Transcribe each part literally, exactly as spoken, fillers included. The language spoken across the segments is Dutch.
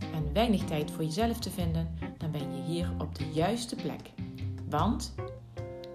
en weinig tijd voor jezelf te vinden, dan ben je hier op de juiste plek. Want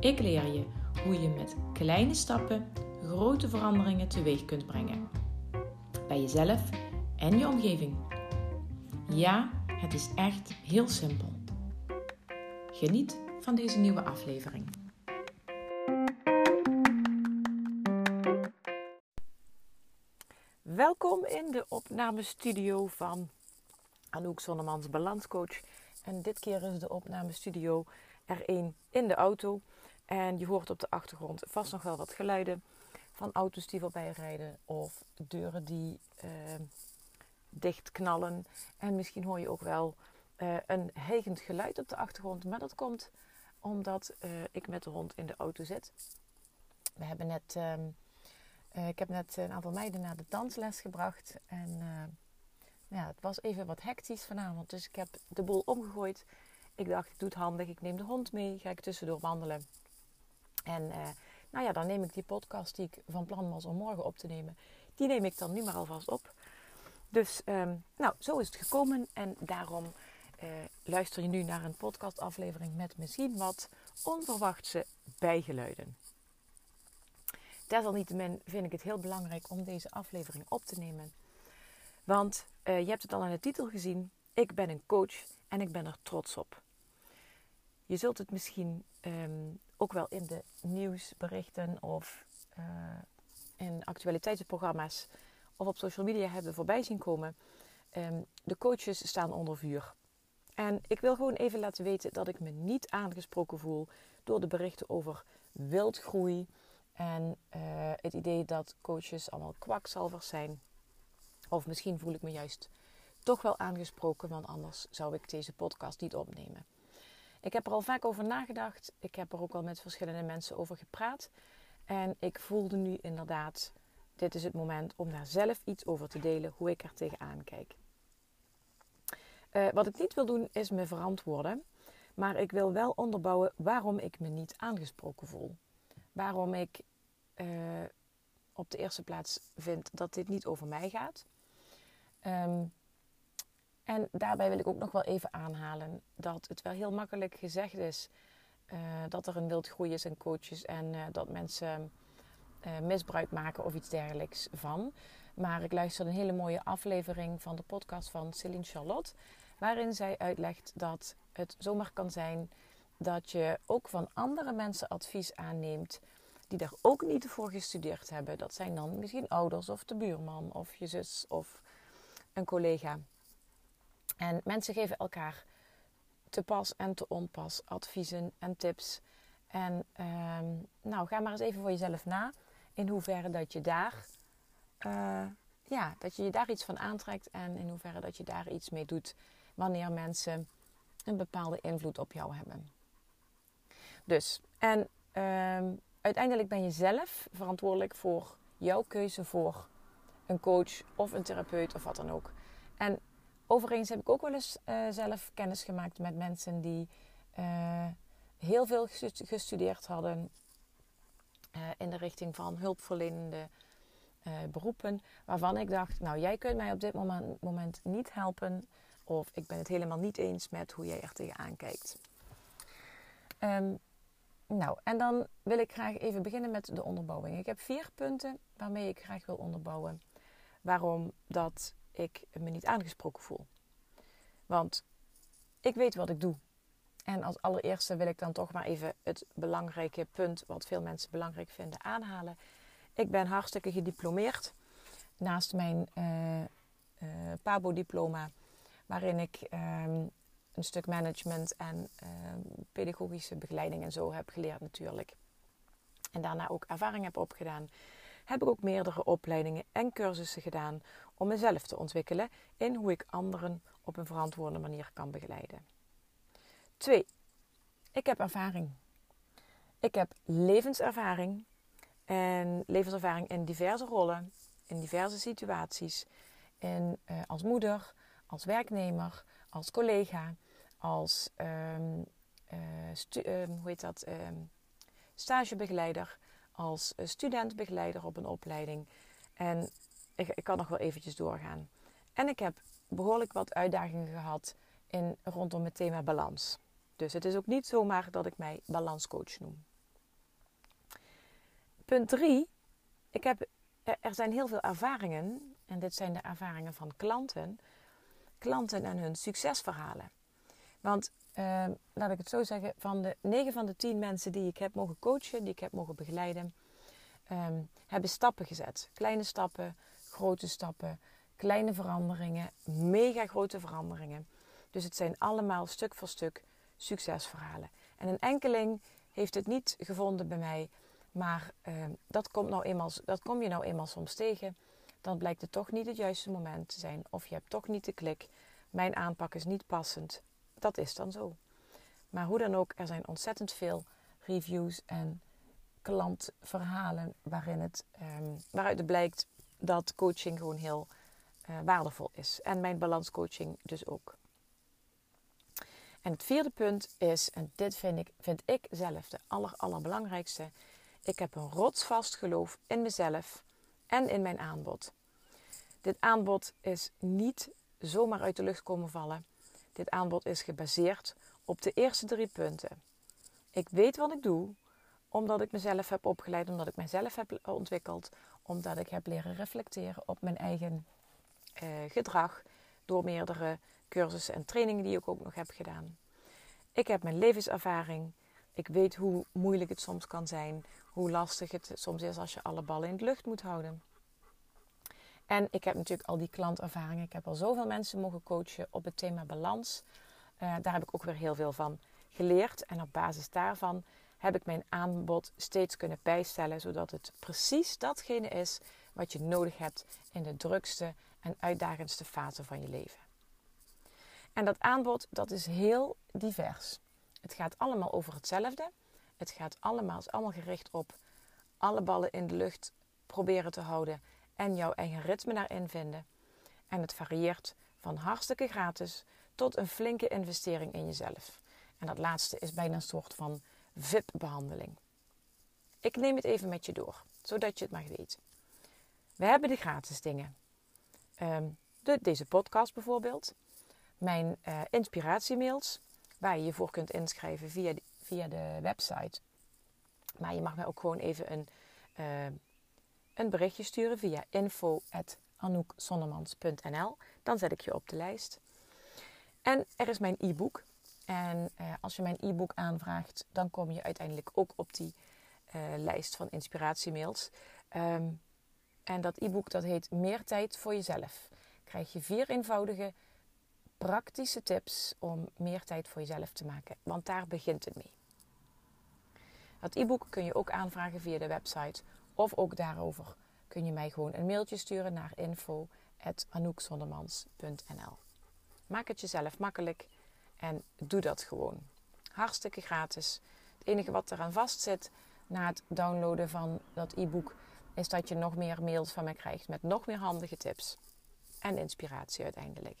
ik leer je hoe je met kleine stappen grote veranderingen teweeg kunt brengen. Bij jezelf en je omgeving. Ja, het is echt heel simpel. Geniet van deze nieuwe aflevering. Welkom in de opnamestudio van Anouk Zonnemans, balanscoach. En dit keer is de opnamestudio er één in de auto. En je hoort op de achtergrond vast nog wel wat geluiden van auto's die voorbij rijden of deuren die uh, dicht knallen. En misschien hoor je ook wel uh, een hijgend geluid op de achtergrond. Maar dat komt omdat uh, ik met de hond in de auto zit. We hebben net, uh, uh, ik heb net een aantal meiden naar de dansles gebracht. En uh, ja, het was even wat hectisch vanavond. Dus ik heb de boel omgegooid. Ik dacht, ik doe het handig. Ik neem de hond mee. Ga ik tussendoor wandelen. En uh, nou ja, dan neem ik die podcast die ik van plan was om morgen op te nemen. Die neem ik dan nu maar alvast op. Dus um, nou, zo is het gekomen. En daarom uh, luister je nu naar een podcastaflevering met misschien wat onverwachte bijgeluiden. Desalniettemin vind ik het heel belangrijk om deze aflevering op te nemen. Want uh, je hebt het al aan de titel gezien. Ik ben een coach en ik ben er trots op. Je zult het misschien um, ook wel in de nieuwsberichten of uh, in actualiteitsprogramma's of op social media hebben voorbij zien komen. Um, de coaches staan onder vuur. En ik wil gewoon even laten weten dat ik me niet aangesproken voel door de berichten over wildgroei en uh, het idee dat coaches allemaal kwakzalvers zijn. Of misschien voel ik me juist toch wel aangesproken, want anders zou ik deze podcast niet opnemen. Ik heb er al vaak over nagedacht. Ik heb er ook al met verschillende mensen over gepraat. En ik voelde nu inderdaad, dit is het moment om daar zelf iets over te delen, hoe ik er tegenaan kijk. Uh, wat ik niet wil doen, is me verantwoorden. Maar ik wil wel onderbouwen waarom ik me niet aangesproken voel. Waarom ik uh, op de eerste plaats vind dat dit niet over mij gaat. Um, En daarbij wil ik ook nog wel even aanhalen dat het wel heel makkelijk gezegd is uh, dat er een wildgroei is in coaches en uh, dat mensen uh, misbruik maken of iets dergelijks van. Maar ik luisterde een hele mooie aflevering van de podcast van Céline Charlotte, waarin zij uitlegt dat het zomaar kan zijn dat je ook van andere mensen advies aanneemt die daar ook niet voor gestudeerd hebben. Dat zijn dan misschien ouders of de buurman of je zus of een collega. En mensen geven elkaar te pas en te onpas adviezen en tips. En um, nou, ga maar eens even voor jezelf na. In hoeverre dat je daar, uh, ja, dat je je daar iets van aantrekt. En in hoeverre dat je daar iets mee doet. Wanneer mensen een bepaalde invloed op jou hebben. Dus, en um, uiteindelijk ben je zelf verantwoordelijk voor jouw keuze voor een coach of een therapeut of wat dan ook. En overigens heb ik ook wel eens uh, zelf kennis gemaakt met mensen die uh, heel veel gestudeerd hadden uh, in de richting van hulpverlenende uh, beroepen. Waarvan ik dacht, nou jij kunt mij op dit moment, moment niet helpen of ik ben het helemaal niet eens met hoe jij er tegenaan kijkt. Um, nou, en dan wil ik graag even beginnen met de onderbouwing. Ik heb vier punten waarmee ik graag wil onderbouwen waarom dat ik me niet aangesproken voel. Want ik weet wat ik doe. En als allereerste wil ik dan toch maar even het belangrijke punt, wat veel mensen belangrijk vinden, aanhalen. Ik ben hartstikke gediplomeerd. Naast mijn uh, uh, PABO-diploma, waarin ik uh, een stuk management en uh, pedagogische begeleiding en zo heb geleerd natuurlijk. En daarna ook ervaring heb opgedaan. Heb ik ook meerdere opleidingen en cursussen gedaan om mezelf te ontwikkelen in hoe ik anderen op een verantwoorde manier kan begeleiden. Twee, ik heb ervaring. Ik heb levenservaring. En levenservaring in diverse rollen, in diverse situaties. In, uh, als moeder, als werknemer, als collega, als um, uh, stu- uh, hoe heet dat? Um, stagebegeleider, als studentbegeleider op een opleiding. En ik, ik kan nog wel eventjes doorgaan. En ik heb behoorlijk wat uitdagingen gehad in, rondom het thema balans. Dus het is ook niet zomaar dat ik mij balanscoach noem. Punt drie. Ik heb, er zijn heel veel ervaringen. En dit zijn de ervaringen van klanten. Klanten en hun succesverhalen. Want, eh, laat ik het zo zeggen, van de negen van de tien mensen die ik heb mogen coachen, die ik heb mogen begeleiden, eh, hebben stappen gezet. Kleine stappen, grote stappen, kleine veranderingen, mega grote veranderingen. Dus het zijn allemaal stuk voor stuk succesverhalen. En een enkeling heeft het niet gevonden bij mij, maar eh, dat, komt nou eenmaal, dat kom je nou eenmaal soms tegen. Dan blijkt het toch niet het juiste moment te zijn. Of je hebt toch niet de klik. Mijn aanpak is niet passend. Dat is dan zo. Maar hoe dan ook, er zijn ontzettend veel reviews en klantverhalen waarin het, eh, waaruit het blijkt dat coaching gewoon heel eh, waardevol is. En mijn balanscoaching dus ook. En het vierde punt is, en dit vind ik, vind ik zelf de aller, allerbelangrijkste. Ik heb een rotsvast geloof in mezelf en in mijn aanbod. Dit aanbod is niet zomaar uit de lucht komen vallen. Dit aanbod is gebaseerd op de eerste drie punten. Ik weet wat ik doe, omdat ik mezelf heb opgeleid, omdat ik mezelf heb ontwikkeld, omdat ik heb leren reflecteren op mijn eigen eh, gedrag door meerdere cursussen en trainingen die ik ook nog heb gedaan. Ik heb mijn levenservaring. Ik weet hoe moeilijk het soms kan zijn, hoe lastig het soms is als je alle ballen in de lucht moet houden. En ik heb natuurlijk al die klantervaringen. Ik heb al zoveel mensen mogen coachen op het thema balans. Uh, daar heb ik ook weer heel veel van geleerd. En op basis daarvan heb ik mijn aanbod steeds kunnen bijstellen, zodat het precies datgene is wat je nodig hebt in de drukste en uitdagendste fase van je leven. En dat aanbod, dat is heel divers. Het gaat allemaal over hetzelfde. Het gaat allemaal, is allemaal gericht op alle ballen in de lucht proberen te houden en jouw eigen ritme daarin vinden. En het varieert van hartstikke gratis tot een flinke investering in jezelf. En dat laatste is bijna een soort van V I P-behandeling. Ik neem het even met je door, zodat je het maar weet. We hebben de gratis dingen. Um, de, deze podcast bijvoorbeeld. Mijn uh, inspiratiemails, waar je je voor kunt inschrijven via de, via de website. Maar je mag mij ook gewoon even een, uh, een berichtje sturen via info at anouk zonnemans punt n l. Dan zet ik je op de lijst. En er is mijn e-book. En uh, als je mijn e-book aanvraagt, dan kom je uiteindelijk ook op die uh, lijst van inspiratiemails. Um, en dat e-book, dat heet Meer tijd voor jezelf. Krijg je vier eenvoudige praktische tips om meer tijd voor jezelf te maken. Want daar begint het mee. Dat e-book kun je ook aanvragen via de website. Of ook daarover kun je mij gewoon een mailtje sturen naar info at anouk zonnemans punt n l. Maak het jezelf makkelijk en doe dat gewoon. Hartstikke gratis. Het enige wat eraan vast zit na het downloaden van dat e-book is dat je nog meer mails van mij krijgt met nog meer handige tips. En inspiratie uiteindelijk.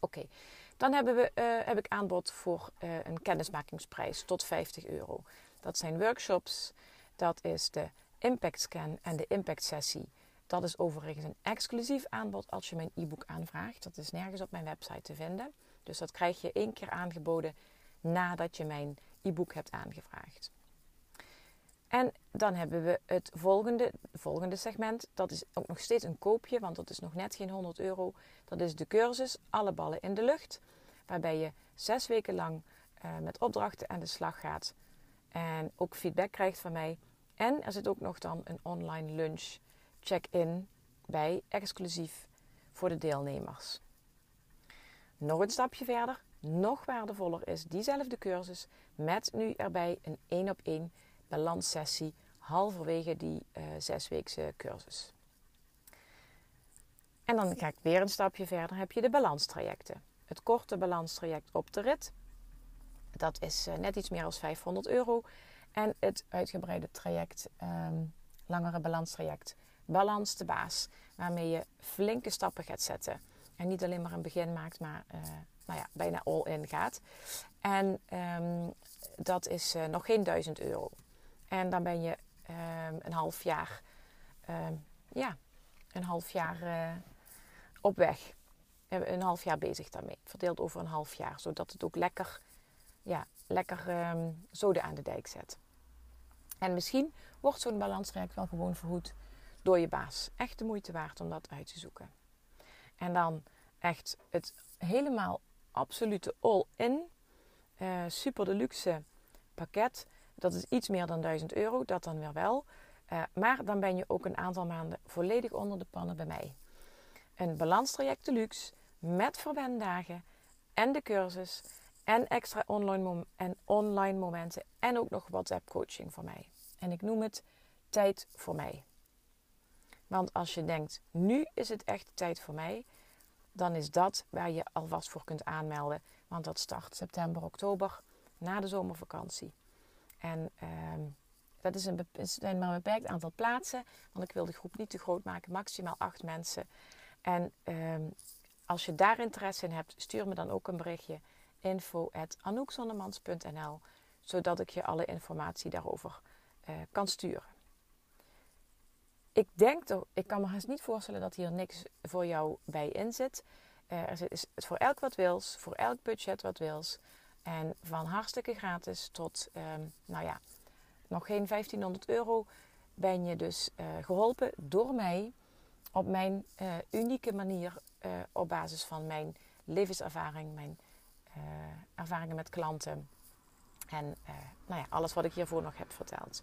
Oké, okay. Dan hebben we, uh, heb ik aanbod voor uh, een kennismakingsprijs tot vijftig euro. Dat zijn workshops, dat is de Impact Scan en de Impact Sessie. Dat is overigens een exclusief aanbod als je mijn e-book aanvraagt. Dat is nergens op mijn website te vinden. Dus dat krijg je één keer aangeboden nadat je mijn e-book hebt aangevraagd. En dan hebben we het volgende, volgende segment. Dat is ook nog steeds een koopje, want dat is nog net geen honderd euro. Dat is de cursus Alle Ballen in de Lucht. Waarbij je zes weken lang uh, met opdrachten aan de slag gaat. En ook feedback krijgt van mij. En er zit ook nog dan een online lunch check-in bij, exclusief voor de deelnemers. Nog een stapje verder. Nog waardevoller is diezelfde cursus met nu erbij een één op één balanssessie halverwege die uh, zesweekse cursus. En dan ga ik weer een stapje verder. Heb je de balanstrajecten. Het korte balanstraject op de rit. Dat is net iets meer dan vijfhonderd euro. En het uitgebreide traject, um, langere balanstraject, Balans de baas, waarmee je flinke stappen gaat zetten. En niet alleen maar een begin maakt, maar uh, nou ja, bijna all-in gaat. En um, dat is uh, nog geen duizend euro. En dan ben je um, een half jaar, um, ja, een half jaar uh, op weg. Een half jaar bezig daarmee. Verdeeld over een half jaar, zodat het ook lekker... Ja, lekker um, zoden aan de dijk zet. En misschien wordt zo'n balanstraject wel gewoon vergoed door je baas. Echt de moeite waard om dat uit te zoeken. En dan echt het helemaal absolute all-in, uh, super deluxe pakket. Dat is iets meer dan duizend euro, dat dan weer wel. Uh, maar dan ben je ook een aantal maanden volledig onder de pannen bij mij. Een balanstraject deluxe met verwendagen en de cursus... En extra online, mom- en online momenten. En ook nog WhatsApp coaching voor mij. En ik noem het tijd voor mij. Want als je denkt, nu is het echt tijd voor mij. Dan is dat waar je alvast voor kunt aanmelden. Want dat start september, oktober. Na de zomervakantie. En eh, dat is een be- zijn maar een beperkt aantal plaatsen. Want ik wil de groep niet te groot maken. Maximaal acht mensen. En eh, als je daar interesse in hebt, stuur me dan ook een berichtje. info at anouk zonnemans punt n l, zodat ik je alle informatie daarover uh, kan sturen. Ik denk toch, ik kan me haast niet voorstellen dat hier niks voor jou bij in zit. Uh, er is voor elk wat wils, voor elk budget wat wils. En van hartstikke gratis tot, um, nou ja, nog geen vijftienhonderd euro ben je dus uh, geholpen door mij op mijn uh, unieke manier uh, op basis van mijn levenservaring, mijn Uh, ervaringen met klanten en uh, nou ja, alles wat ik hiervoor nog heb verteld.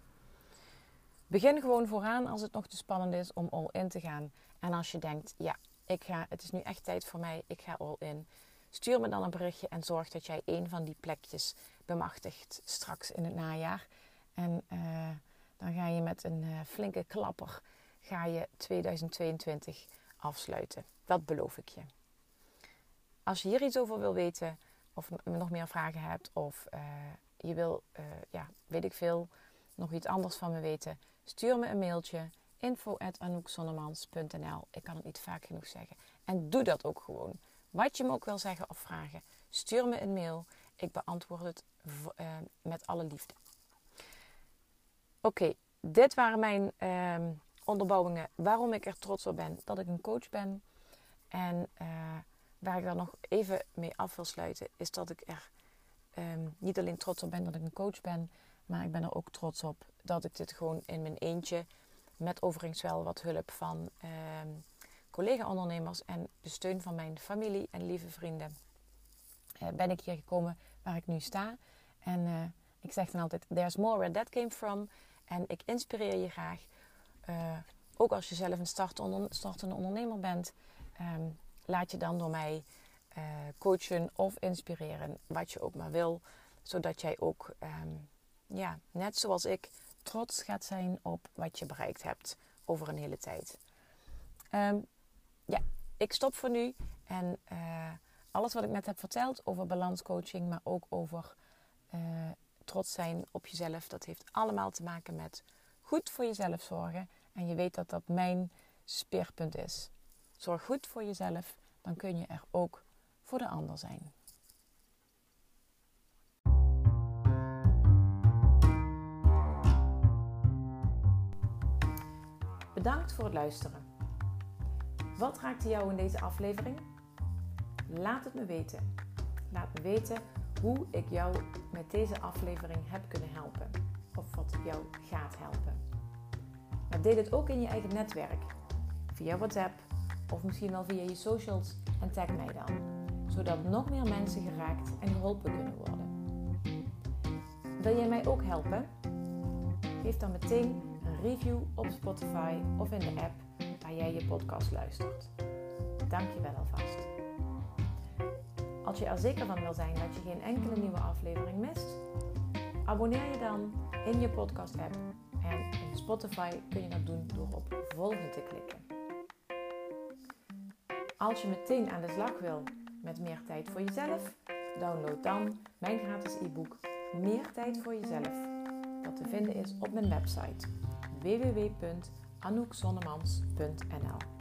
Begin gewoon vooraan als het nog te spannend is om all-in te gaan. En als je denkt, ja, ik ga, het is nu echt tijd voor mij, ik ga all-in. Stuur me dan een berichtje en zorg dat jij een van die plekjes bemachtigt straks in het najaar. En uh, dan ga je met een uh, flinke klapper ga je tweeduizend tweeëntwintig afsluiten. Dat beloof ik je. Als je hier iets over wil weten, of nog meer vragen hebt, of uh, je wil, uh, ja, weet ik veel, nog iets anders van me weten, stuur me een mailtje, info at anouk zonnemans punt n l. Ik kan het niet vaak genoeg zeggen. En doe dat ook gewoon. Wat je me ook wil zeggen of vragen, stuur me een mail. Ik beantwoord het uh, met alle liefde. Oké, okay, dit waren mijn uh, onderbouwingen waarom ik er trots op ben dat ik een coach ben. En... Uh, Waar ik dan nog even mee af wil sluiten, is dat ik er um, niet alleen trots op ben dat ik een coach ben, maar ik ben er ook trots op dat ik dit gewoon in mijn eentje, met overigens wel wat hulp van um, collega-ondernemers en de steun van mijn familie en lieve vrienden, uh, ben ik hier gekomen waar ik nu sta. En uh, ik zeg dan altijd, there's more where that came from. En ik inspireer je graag, uh, ook als je zelf een startende startende ondernemer bent. Um, Laat je dan door mij uh, coachen of inspireren, wat je ook maar wil. Zodat jij ook, um, ja, net zoals ik, trots gaat zijn op wat je bereikt hebt over een hele tijd. Um, ja, ik stop voor nu. En uh, alles wat ik net heb verteld over balanscoaching, maar ook over uh, trots zijn op jezelf. Dat heeft allemaal te maken met goed voor jezelf zorgen. En je weet dat dat mijn speerpunt is. Zorg goed voor jezelf, dan kun je er ook voor de ander zijn. Bedankt voor het luisteren. Wat raakte jou in deze aflevering? Laat het me weten. Laat me weten hoe ik jou met deze aflevering heb kunnen helpen. Of wat jou gaat helpen. Maar deel het ook in je eigen netwerk. Via WhatsApp. Of misschien wel via je socials en tag mij dan. Zodat nog meer mensen geraakt en geholpen kunnen worden. Wil jij mij ook helpen? Geef dan meteen een review op Spotify of in de app waar jij je podcast luistert. Dank je wel alvast. Als je er zeker van wil zijn dat je geen enkele nieuwe aflevering mist, abonneer je dan in je podcast app. En in Spotify kun je dat doen door op volgen te klikken. Als je meteen aan de slag wil met meer tijd voor jezelf, Download dan mijn gratis e-book Meer tijd voor jezelf, dat te vinden is op mijn website double-u double-u double-u punt anouk zonnemans punt n l.